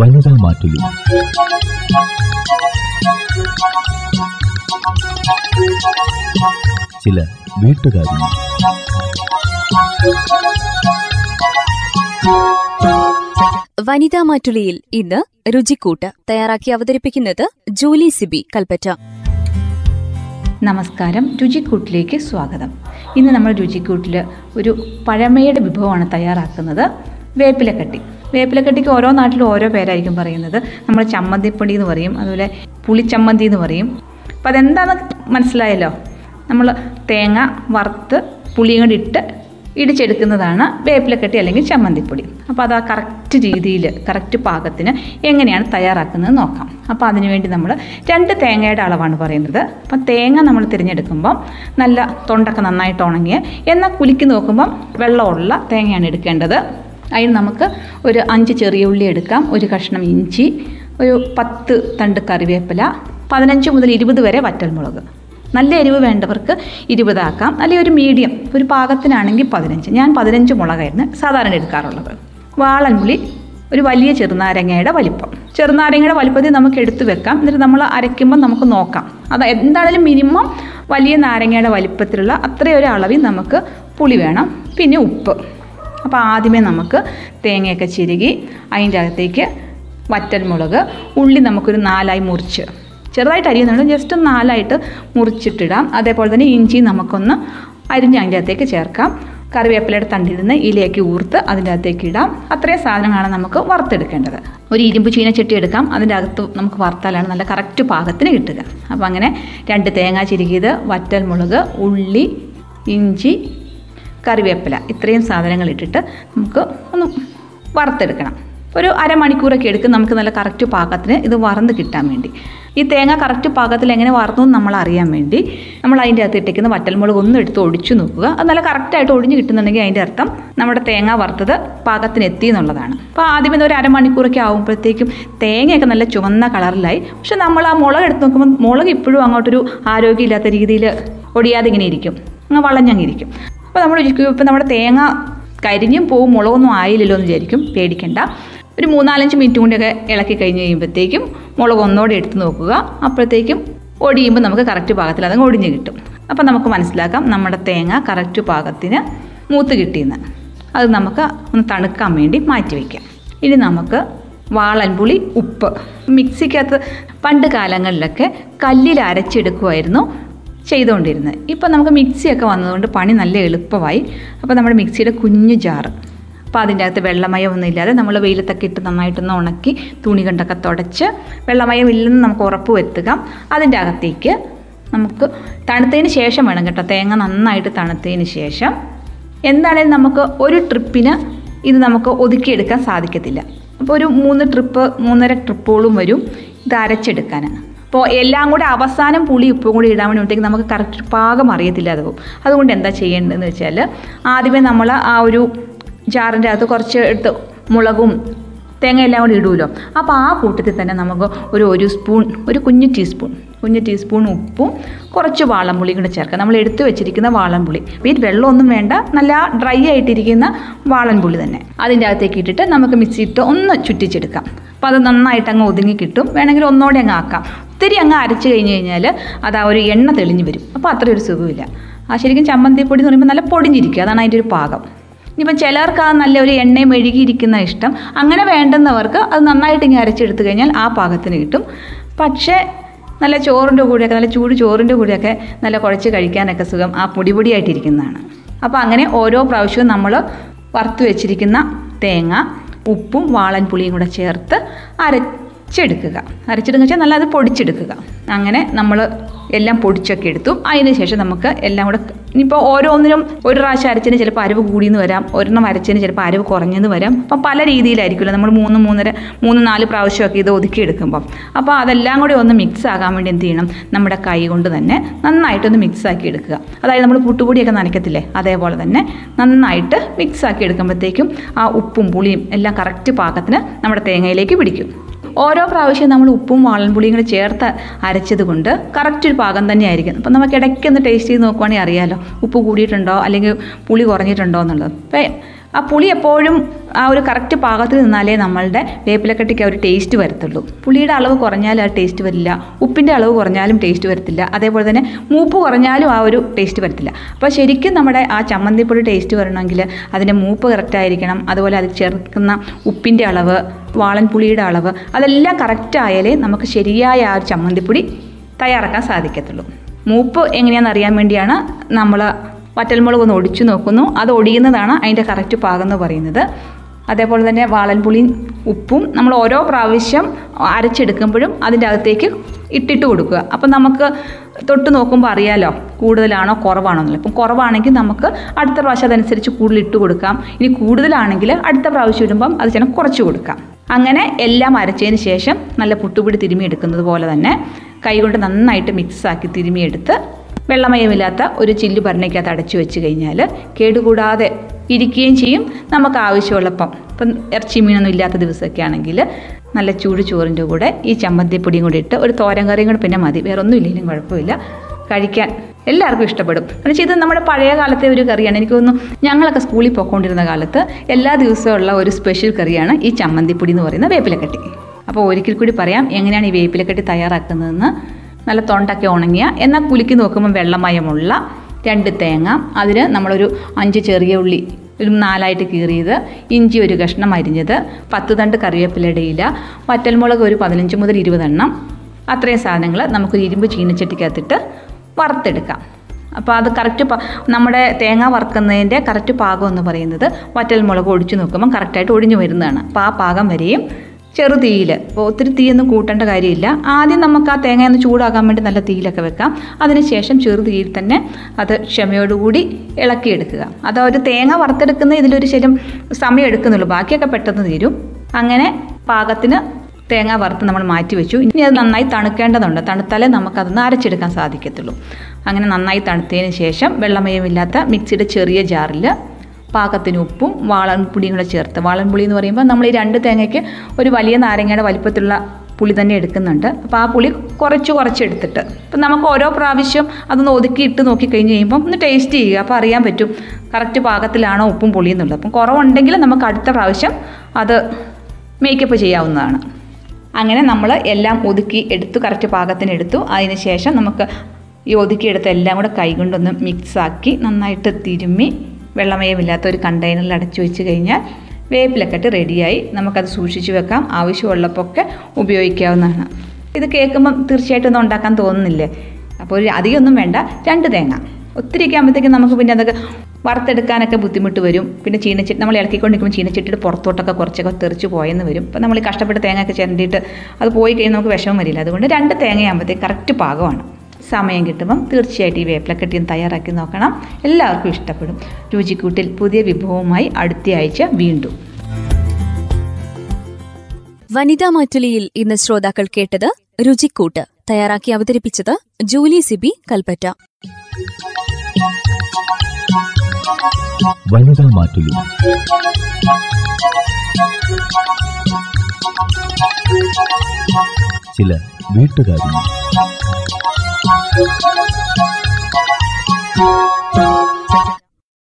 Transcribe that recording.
വനിതാ മാറ്റുലി ചില വീട്ടുകാരികൾ. വനിതാ മാറ്റുലിയിൽ ഇന്ന് രുചിക്കൂട്ട് തയ്യാറാക്കി അവതരിപ്പിക്കുന്നത് ജൂലി സിബി കൽപ്പറ്റ. നമസ്കാരം, രുചിക്കൂട്ടിലേക്ക് സ്വാഗതം. ഇന്ന് നമ്മൾ രുചിക്കൂട്ടിൽ ഒരു പഴമയുടെ വിഭവമാണ് തയ്യാറാക്കുന്നത്, വേപ്പിലക്കട്ടി. വേപ്പിലക്കട്ടിക്ക് ഓരോ നാട്ടിലും ഓരോ പേരായിരിക്കും പറയുന്നത്. നമ്മൾ ചമ്മന്തിപ്പൊടി എന്ന് പറയും, അതുപോലെ പുളിച്ചമ്മന്തി എന്ന് പറയും. അപ്പോൾ അതെന്താണെന്ന് മനസ്സിലായല്ലോ. നമ്മൾ തേങ്ങ വറുത്ത് പുളിയും കൂടി ഇട്ട് ഇടിച്ചെടുക്കുന്നതാണ് വേപ്പിലക്കട്ടി അല്ലെങ്കിൽ ചമ്മന്തിപ്പൊടി. അപ്പോൾ അത് ആ കറക്റ്റ് രീതിയിൽ, കറക്റ്റ് പാകത്തിന് എങ്ങനെയാണ് തയ്യാറാക്കുന്നത് നോക്കാം. അപ്പോൾ അതിനുവേണ്ടി നമ്മൾ 2 തേങ്ങയുടെ അളവാണ് പറയുന്നത്. അപ്പം തേങ്ങ നമ്മൾ തിരഞ്ഞെടുക്കുമ്പം നല്ല തൊണ്ടൊക്കെ നന്നായിട്ട് ഉണങ്ങിയ, എന്നാൽ കുലുക്കി നോക്കുമ്പം വെള്ളമുള്ള തേങ്ങയാണ് എടുക്കേണ്ടത്. അതിന് നമുക്ക് ഒരു 5 ചെറിയ ഉള്ളി എടുക്കാം, ഒരു കഷ്ണം ഇഞ്ചി, ഒരു 10 തണ്ട് കറിവേപ്പില, 15 മുതൽ 20 വരെ വറ്റൽമുളക്. നല്ല എരിവ് വേണ്ടവർക്ക് 20 ആക്കാം, അല്ലെങ്കിൽ ഒരു മീഡിയം, ഒരു പാകത്തിനാണെങ്കിൽ 15. ഞാൻ 15 മുളകായിരുന്നു സാധാരണ എടുക്കാറുള്ളത്. വാളൻപുളി, ഒരു വലിയ ചെറുനാരങ്ങയുടെ വലിപ്പം. ചെറുനാരങ്ങയുടെ വലിപ്പത്തിൽ നമുക്ക് എടുത്തു വെക്കാം, എന്നിട്ട് നമ്മൾ അരയ്ക്കുമ്പോൾ നമുക്ക് നോക്കാം. അത് എന്താണെങ്കിലും മിനിമം വലിയ നാരങ്ങയുടെ വലിപ്പത്തിലുള്ള അത്രയൊരു അളവിൽ നമുക്ക് പുളി വേണം. പിന്നെ ഉപ്പ്. അപ്പോൾ ആദ്യമേ നമുക്ക് തേങ്ങയൊക്കെ ചിരുകി അതിൻ്റെ അകത്തേക്ക് വറ്റൽമുളക്, ഉള്ളി നമുക്കൊരു 4ആയി മുറിച്ച്, ചെറുതായിട്ട് അരിയുന്നുണ്ട്, ജസ്റ്റ് 4ആയിട്ട് മുറിച്ചിട്ടിടാം. അതേപോലെ തന്നെ ഇഞ്ചി നമുക്കൊന്ന് അരിഞ്ഞ് അതിൻ്റെ അകത്തേക്ക് ചേർക്കാം. കറിവേപ്പിലയുടെ തണ്ടിരുന്ന് ഇലയൊക്കെ ഊർത്ത് അതിൻ്റെ അകത്തേക്ക് ഇടാം. അത്രയും സാധനങ്ങളാണ് നമുക്ക് വറുത്തെടുക്കേണ്ടത്. ഒരു ഇരുമ്പ് ചീനച്ചട്ടി എടുക്കാം, അതിൻ്റെ അകത്ത് നമുക്ക് വറുത്താലാണ് നല്ല കറക്റ്റ് പാകത്തിന് കിട്ടുക. അപ്പോൾ അങ്ങനെ 2 തേങ്ങ ചിരുകിയത്, വറ്റൽമുളക്, ഉള്ളി, ഇഞ്ചി, കറിവേപ്പില, ഇത്രയും സാധനങ്ങൾ ഇട്ടിട്ട് നമുക്ക് ഒന്ന് വറുത്തെടുക്കണം. ഒരു അരമണിക്കൂറൊക്കെ എടുക്കും നമുക്ക് നല്ല കറക്റ്റ് പാകത്തിന് ഇത് വറന്ന് കിട്ടാൻ വേണ്ടി. ഈ തേങ്ങ കറക്റ്റ് പാകത്തിൽ എങ്ങനെ വറന്നു എന്ന് നമ്മൾ അറിയാൻ വേണ്ടി നമ്മൾ അതിൻ്റെ അകത്ത് ഇട്ടേക്കുന്ന വറ്റൽമുളക് ഒന്ന് എടുത്ത് ഒടിച്ചു നോക്കുക. അത് നല്ല കറക്റ്റായിട്ട് ഒടിഞ്ഞ് കിട്ടുന്നുണ്ടെങ്കിൽ അതിൻ്റെ അർത്ഥം നമ്മുടെ തേങ്ങ വറുത്തത് പാകത്തിനെത്തി എന്നുള്ളതാണ്. അപ്പോൾ ആദ്യമേ ഒരു അരമണിക്കൂറൊക്കെ ആകുമ്പോഴത്തേക്കും തേങ്ങയൊക്കെ നല്ല ചുവന്ന കളറിലായി. പക്ഷെ നമ്മൾ ആ മുളക് എടുത്ത് നോക്കുമ്പോൾ മുളക് ഇപ്പോഴും അങ്ങോട്ടൊരു ആരോഗ്യമില്ലാത്ത രീതിയിൽ ഒടിയാതെ ഇങ്ങനെ ഇരിക്കും, അങ്ങ് വളഞ്ഞങ്ങിരിക്കും. അപ്പോൾ നമ്മൾ വിചാരിക്കും ഇപ്പം നമ്മുടെ തേങ്ങ കരിഞ്ഞും പോവും, മുളകൊന്നും ആയില്ലല്ലോ എന്ന് വിചാരിക്കും. പേടിക്കേണ്ട, ഒരു 3-4 മിനിറ്റ് കൊണ്ടൊക്കെ ഇളക്കി കഴിഞ്ഞ് കഴിയുമ്പോഴത്തേക്കും മുളക് ഒന്നോടെ എടുത്ത് നോക്കുക. അപ്പോഴത്തേക്കും ഒടിയുമ്പോൾ നമുക്ക് കറക്റ്റ് പാകത്തിൽ അത് ഒടിഞ്ഞ് കിട്ടും. അപ്പം നമുക്ക് മനസ്സിലാക്കാം നമ്മുടെ തേങ്ങ കറക്റ്റ് പാകത്തിന് മൂത്ത് കിട്ടിയെന്ന്. അത് നമുക്ക് ഒന്ന് തണുക്കാൻ വേണ്ടി മാറ്റി വയ്ക്കാം. ഇനി നമുക്ക് വാളൻപുളി, ഉപ്പ് മിക്സിക്കകത്ത് പണ്ട് കാലങ്ങളിലൊക്കെ കല്ലിൽ അരച്ചെടുക്കുമായിരുന്നു ചെയ്തുകൊണ്ടിരുന്നത്. ഇപ്പം നമുക്ക് മിക്സിയൊക്കെ വന്നതുകൊണ്ട് പണി നല്ല എളുപ്പമായി. അപ്പോൾ നമ്മുടെ മിക്സിയുടെ കുഞ്ഞു ജാറ്, അപ്പോൾ അതിൻ്റെ അകത്ത് വെള്ളമയമൊന്നും ഇല്ലാതെ നമ്മൾ വെയിലത്തൊക്കെ ഇട്ട് നന്നായിട്ടൊന്ന് ഉണക്കി തുണി കണ്ടൊക്കെ തുടച്ച് വെള്ളമയം ഇല്ലെന്ന് നമുക്ക് ഉറപ്പ് വരുത്തുക. അതിൻ്റെ അകത്തേക്ക് നമുക്ക് തണുത്തതിന് ശേഷം വേണം കേട്ടോ, തേങ്ങ നന്നായിട്ട് തണുത്തതിന് ശേഷം. എന്താണേലും നമുക്ക് ഒരു ട്രിപ്പിന് ഇത് നമുക്ക് ഒതുക്കിയെടുക്കാൻ സാധിക്കത്തില്ല. അപ്പോൾ ഒരു 3 ട്രിപ്പ് 3.5 ട്രിപ്പോളം വരും ഇത് അരച്ചെടുക്കാൻ. അപ്പോൾ എല്ലാം കൂടെ അവസാനം പുളി ഉപ്പും കൂടി ഇടാൻ വേണ്ടിയിട്ടേക്ക് നമുക്ക് കറക്റ്റ് പാകം അറിയത്തില്ല. അതും അതുകൊണ്ട് എന്താ ചെയ്യേണ്ടതെന്ന് വെച്ചാൽ ആദ്യമേ നമ്മൾ ആ ഒരു ജാറിൻ്റെ അകത്ത് കുറച്ച് എടുത്ത് മുളകും തേങ്ങ എല്ലാം കൂടി ഇടുമല്ലോ, അപ്പോൾ ആ കൂട്ടത്തിൽ തന്നെ നമുക്ക് ഒരു കുഞ്ഞു ടീസ്പൂൺ ഉപ്പും കുറച്ച് വാളൻപുളിയും കൂടെ ചേർക്കാം. നമ്മൾ എടുത്തു വെച്ചിരിക്കുന്ന വാളൻപുളി, വീട്ടിൽ വെള്ളമൊന്നും വേണ്ട, നല്ല ഡ്രൈ ആയിട്ടിരിക്കുന്ന വാളൻപുളി തന്നെ അതിൻ്റെ അകത്തേക്ക് ഇട്ടിട്ട് നമുക്ക് മിക്സി ഇട്ട് ഒന്ന് ചുറ്റിച്ചെടുക്കാം. അപ്പോൾ അത് നന്നായിട്ട് അങ്ങ് ഒതുങ്ങി കിട്ടും. വേണമെങ്കിൽ ഒന്നോടെ അങ്ങ് ആക്കാം. ഒത്തിരി അങ്ങ് അരച്ച് കഴിഞ്ഞ് കഴിഞ്ഞാൽ അത് ആ ഒരു എണ്ണ തെളിഞ്ഞ് വരും. അപ്പോൾ അത്രയൊരു സുഖമില്ല. ആ ശരിക്കും ചമ്മന്തിപ്പൊടി എന്ന് പറയുമ്പോൾ നല്ല പൊടിഞ്ഞിരിക്കുക, അതാണ് അതിൻ്റെ ഒരു പാകം. ഇനിയിപ്പോൾ ചിലർക്ക് ആ നല്ലൊരു എണ്ണയും മെഴുകിയിരിക്കുന്ന ഇഷ്ടം, അങ്ങനെ വേണ്ടുന്നവർക്ക് അത് നന്നായിട്ട് ഇങ്ങനെ അരച്ചെടുത്ത് കഴിഞ്ഞാൽ ആ പാകത്തിന് കിട്ടും. പക്ഷേ നല്ല ചോറിൻ്റെ കൂടെയൊക്കെ, നല്ല ചൂട് ചോറിൻ്റെ കൂടെയൊക്കെ നല്ല കുഴച്ച് കഴിക്കാനൊക്കെ സുഖം ആ പൊടിപൊടിയായിട്ടിരിക്കുന്നതാണ്. അപ്പോൾ അങ്ങനെ ഓരോ പ്രാവശ്യവും നമ്മൾ വറുത്ത് വെച്ചിരിക്കുന്ന തേങ്ങ ഉപ്പും വാളൻപുളിയും കൂടെ ചേർത്ത് അരച്ചെടുക്കുക വെച്ചാൽ നല്ല അത് പൊടിച്ചെടുക്കുക. അങ്ങനെ നമ്മൾ എല്ലാം പൊടിച്ചൊക്കെ എടുത്തു. അതിന് ശേഷം നമുക്ക് എല്ലാം കൂടെ ഇനിയിപ്പോൾ ഓരോന്നിനും ഒരു പ്രാവശ്യം അരച്ചതിന് ചിലപ്പോൾ അരവ് കൂടിയെന്ന് വരാം, ഒരെണ്ണം അരച്ചതിന് ചിലപ്പോൾ അരവ് കുറഞ്ഞെന്ന് വരാം. അപ്പം പല രീതിയിലായിരിക്കുമല്ലോ നമ്മൾ 3-4 പ്രാവശ്യമൊക്കെ ഇത് ഒതുക്കിയെടുക്കുമ്പം. അപ്പോൾ അതെല്ലാം കൂടി ഒന്ന് മിക്സ് ആകാൻ വേണ്ടി എന്ത് ചെയ്യണം, നമ്മുടെ കൈ കൊണ്ട് തന്നെ നന്നായിട്ടൊന്ന് മിക്സാക്കി എടുക്കുക. അതായത് നമ്മൾ പുട്ടുപൊടിയൊക്കെ നനയ്ക്കത്തില്ലേ, അതേപോലെ തന്നെ നന്നായിട്ട് മിക്സാക്കി എടുക്കുമ്പോഴത്തേക്കും ആ ഉപ്പും പുളിയും എല്ലാം കറക്റ്റ് പാകത്തിന് നമ്മുടെ തേങ്ങയിലേക്ക് പിടിക്കും. ഓരോ പ്രാവശ്യം നമ്മൾ ഉപ്പും വാളൻപുളിയും കൂടെ ചേർത്ത് അരച്ചത് കൊണ്ട് കറക്റ്റ് ഒരു പാകം തന്നെയായിരിക്കും. അപ്പം നമുക്ക് ഇടയ്ക്കൊന്ന് ടേസ്റ്റ് ചെയ്ത് നോക്കുവാണെങ്കിൽ അറിയാമല്ലോ ഉപ്പ് കൂടിയിട്ടുണ്ടോ അല്ലെങ്കിൽ പുളി കുറഞ്ഞിട്ടുണ്ടോ എന്നുള്ളത്. ആ പുളി എപ്പോഴും ആ ഒരു കറക്റ്റ് പാകത്തിൽ നിന്നാലേ നമ്മളുടെ വേപ്പിലക്കട്ടിക്ക് ആ ഒരു ടേസ്റ്റ് വരത്തുള്ളൂ. പുളിയുടെ അളവ് കുറഞ്ഞാലും ആ ടേസ്റ്റ് വരില്ല, ഉപ്പിൻ്റെ അളവ് കുറഞ്ഞാലും ടേസ്റ്റ് വരത്തില്ല, അതേപോലെ തന്നെ മൂപ്പ് കുറഞ്ഞാലും ആ ഒരു ടേസ്റ്റ് വരത്തില്ല. അപ്പോൾ ശരിക്കും നമ്മുടെ ആ ചമ്മന്തിപ്പൊടി ടേസ്റ്റ് വരണമെങ്കിൽ അതിൻ്റെ മൂപ്പ് കറക്റ്റായിരിക്കണം, അതുപോലെ അതിൽ ചേർക്കുന്ന ഉപ്പിൻ്റെ അളവ്, വാളൻപുളിയുടെ അളവ്, അതെല്ലാം കറക്റ്റായാലേ നമുക്ക് ശരിയായ ആ ഒരു ചമ്മന്തിപ്പൊടി തയ്യാറാക്കാൻ സാധിക്കത്തുള്ളൂ. മൂപ്പ് എങ്ങനെയാണെന്ന് അറിയാൻ വേണ്ടിയാണ് നമ്മൾ വറ്റൽമുളക് ഒന്ന് ഒടിച്ചു നോക്കുന്നു, അത് ഒടിയുന്നതാണ് അതിൻ്റെ കറക്റ്റ് പാകം എന്ന് പറയുന്നത്. അതേപോലെ തന്നെ വാളൻപുളിയും ഉപ്പും നമ്മൾ ഓരോ പ്രാവശ്യം അരച്ചെടുക്കുമ്പോഴും അതിൻ്റെ അകത്തേക്ക് ഇട്ടിട്ട് കൊടുക്കുക. അപ്പം നമുക്ക് തൊട്ട് നോക്കുമ്പോൾ അറിയാമല്ലോ കൂടുതലാണോ കുറവാണോ എന്നല്ല. ഇപ്പം കുറവാണെങ്കിൽ നമുക്ക് അടുത്ത പ്രാവശ്യം അതനുസരിച്ച് കൂടുതൽ ഇട്ട് കൊടുക്കാം, ഇനി കൂടുതലാണെങ്കിൽ അടുത്ത പ്രാവശ്യം ഇടുമ്പം അത് ചില കുറച്ച് കൊടുക്കാം. അങ്ങനെ എല്ലാം അരച്ചതിന് ശേഷം നല്ല പുട്ടുപിടി തിരുമിയെടുക്കുന്നത് പോലെ തന്നെ കൈകൊണ്ട് നന്നായിട്ട് മിക്സാക്കി തിരുമിയെടുത്ത് വെള്ളമയമില്ലാത്ത ഒരു ചില്ല് ഭരണയ്ക്കകത്ത് അടച്ചു വെച്ച് കഴിഞ്ഞാൽ കേടുകൂടാതെ ഇരിക്കുകയും ചെയ്യും. നമുക്ക് ആവശ്യമുള്ളപ്പം ഇപ്പം ഇറച്ചി മീനൊന്നും ഇല്ലാത്ത ദിവസമൊക്കെ ആണെങ്കിൽ നല്ല ചൂട് ചോറിൻ്റെ കൂടെ ഈ ചമ്മന്തിപ്പൊടിയും കൂടി ഇട്ട് ഒരു തോരൻ കറിയും കൂടി പിന്നെ മതി, വേറെ ഒന്നും ഇല്ലെങ്കിലും കുഴപ്പമില്ല, കഴിക്കാൻ എല്ലാവർക്കും ഇഷ്ടപ്പെടും. പക്ഷേ ഇത് നമ്മുടെ പഴയ കാലത്തെ ഒരു കറിയാണ്. എനിക്ക് തോന്നുന്നു ഞങ്ങളൊക്കെ സ്കൂളിൽ പോയിക്കൊണ്ടിരുന്ന കാലത്ത് എല്ലാ ദിവസവും ഉള്ള ഒരു സ്പെഷ്യൽ കറിയാണ് ഈ ചമ്മന്തിപ്പൊടി എന്ന് പറയുന്ന വേപ്പിലക്കട്ടി. അപ്പോൾ ഒരിക്കൽ കൂടി പറയാം എങ്ങനെയാണ് ഈ വേപ്പിലക്കട്ടി തയ്യാറാക്കുന്നതെന്ന്. നല്ല തൊണ്ടൊക്കെ ഉണങ്ങിയ എന്നാൽ കുലുക്കി നോക്കുമ്പോൾ വെള്ളമയമുള്ള 2 തേങ്ങ, അതിന് നമ്മളൊരു 5 ചെറിയ ഉള്ളി ഒരു 4ആയിട്ട് കീറിയത്, ഇഞ്ചി ഒരു കഷ്ണം അരിഞ്ഞത്, 10 തണ്ട് കറിവേപ്പിലയുടെ ഇല, വറ്റൽമുളക് ഒരു 15 മുതൽ 20 എണ്ണം, അത്രയും സാധനങ്ങൾ നമുക്കൊരു ഇരുമ്പ് ചീനച്ചട്ടിക്കകത്തിട്ട് വറുത്തെടുക്കാം. അപ്പോൾ അത് കറക്റ്റ് നമ്മുടെ തേങ്ങ വറുക്കുന്നതിൻ്റെ കറക്റ്റ് പാകം എന്ന് പറയുന്നത് വറ്റൽമുളക് ഒടിച്ചു നോക്കുമ്പം കറക്റ്റായിട്ട് ഒടിഞ്ഞു വരുന്നതാണ്. അപ്പോൾ ആ പാകം വരെയും ചെറു തീയിൽ, അപ്പോൾ ഒത്തിരി തീയൊന്നും കൂട്ടേണ്ട കാര്യമില്ല. ആദ്യം നമുക്ക് ആ തേങ്ങ ഒന്ന് ചൂടാക്കാൻ വേണ്ടി നല്ല തീയിലൊക്കെ വെക്കാം, അതിനുശേഷം ചെറു തീയിൽ തന്നെ അത് ക്ഷമയോടുകൂടി ഇളക്കിയെടുക്കുക. അത് ഒരു തേങ്ങ വറുത്തെടുക്കുന്ന ഇതിലൊരു ശരി സമയം എടുക്കുന്നുള്ളൂ, ബാക്കിയൊക്കെ പെട്ടെന്ന് തീരും. അങ്ങനെ പാകത്തിന് തേങ്ങ വറുത്ത് നമ്മൾ മാറ്റി വെച്ചു. ഇനി അത് നന്നായി തണുക്കേണ്ടതുണ്ട്, തണുത്താലേ നമുക്കതൊന്ന് അരച്ചെടുക്കാൻ സാധിക്കത്തുള്ളൂ. അങ്ങനെ നന്നായി തണുത്തതിന് ശേഷം വെള്ളമയമില്ലാത്ത മിക്സിയുടെ ചെറിയ ജാറിൽ പാകത്തിന് ഉപ്പും വാളൻപുളിയും കൂടെ ചേർത്ത്, വാളൻപുളി എന്ന് പറയുമ്പോൾ നമ്മൾ ഈ 2 തേങ്ങയ്ക്ക് ഒരു വലിയ നാരങ്ങയുടെ വലിപ്പത്തിലുള്ള പുളി തന്നെ എടുക്കുന്നുണ്ട്. അപ്പോൾ ആ പുളി കുറച്ചെടുത്തിട്ട് ഇപ്പം നമുക്ക് ഓരോ പ്രാവശ്യം അതൊന്ന് ഒതുക്കി ഇട്ട് നോക്കിക്കഴിഞ്ഞ് കഴിയുമ്പം ഒന്ന് ടേസ്റ്റ് ചെയ്യുക, അപ്പോൾ അറിയാൻ പറ്റും കറക്റ്റ് പാകത്തിലാണോ ഉപ്പും പുളിയും എന്നുള്ളത്. അപ്പം കുറവുണ്ടെങ്കിൽ നമുക്ക് അടുത്ത പ്രാവശ്യം അത് മേക്കപ്പ് ചെയ്യാവുന്നതാണ്. അങ്ങനെ നമ്മൾ എല്ലാം ഒതുക്കി എടുത്തു, കറക്റ്റ് പാകത്തിന് എടുത്തു. അതിന് ശേഷം നമുക്ക് ഈ ഒതുക്കിയെടുത്ത് എല്ലാം കൂടെ കൈകൊണ്ടൊന്ന് മിക്സാക്കി നന്നായിട്ട് തിരുമ്മി വെള്ളമയമില്ലാത്ത ഒരു കണ്ടെയ്നറിൽ അടച്ചു വെച്ച് കഴിഞ്ഞാൽ വേപ്പിലക്കട്ടി റെഡിയായി. നമുക്കത് സൂക്ഷിച്ച് വെക്കാം, ആവശ്യമുള്ളപ്പോഴൊക്കെ ഉപയോഗിക്കാവുന്നതാണ്. ഇത് കേൾക്കുമ്പം തീർച്ചയായിട്ടും ഒന്നും ഉണ്ടാക്കാൻ തോന്നുന്നില്ലേ? അപ്പോൾ ഒരു അധികമൊന്നും വേണ്ട, 2 തേങ്ങ. ഒത്തിരിയൊക്കെ ആകുമ്പോഴത്തേക്കും നമുക്ക് പിന്നെ അതൊക്കെ വറുത്തെടുക്കാനൊക്കെ ബുദ്ധിമുട്ട് വരും. പിന്നെ ചീനച്ചട്ടി നമ്മൾ ഇളക്കിക്കൊണ്ടിരിക്കുമ്പോൾ ചീനച്ചട്ടിയുടെ പുറത്തോട്ടൊക്കെ കുറച്ചൊക്കെ തെറിച്ച് പോയെന്ന് വരും. അപ്പോൾ നമ്മൾ ഈ കഷ്ടപ്പെട്ട് തേങ്ങയൊക്കെ ചിരണ്ടിയിട്ട് അത് പോയി കഴിഞ്ഞാൽ നമുക്ക് വിഷമം വരില്ല. അതുകൊണ്ട് 2 തേങ്ങയാകുമ്പോഴത്തേക്ക് കറക്റ്റ് പാകമാണ്. സമയം കിട്ടുമ്പം തീർച്ചയായിട്ടും ഈ വേപ്പിലക്കട്ടിയും തയ്യാറാക്കി നോക്കണം, എല്ലാവർക്കും ഇഷ്ടപ്പെടും. രുചിക്കൂട്ടിൽ പുതിയ വിഭവവുമായി അടുത്ത ആഴ്ച വീണ്ടും. വനിതാ മാറ്റുലിയിൽ ഇന്ന് ശ്രോതാക്കൾ കേട്ടത് രുചിക്കൂട്ട്. തയ്യാറാക്കി അവതരിപ്പിച്ചത് ജൂലി സിബി കൽപ്പറ്റ. വനിതാ മാറ്റുലി ചില വീട്ടുകാരി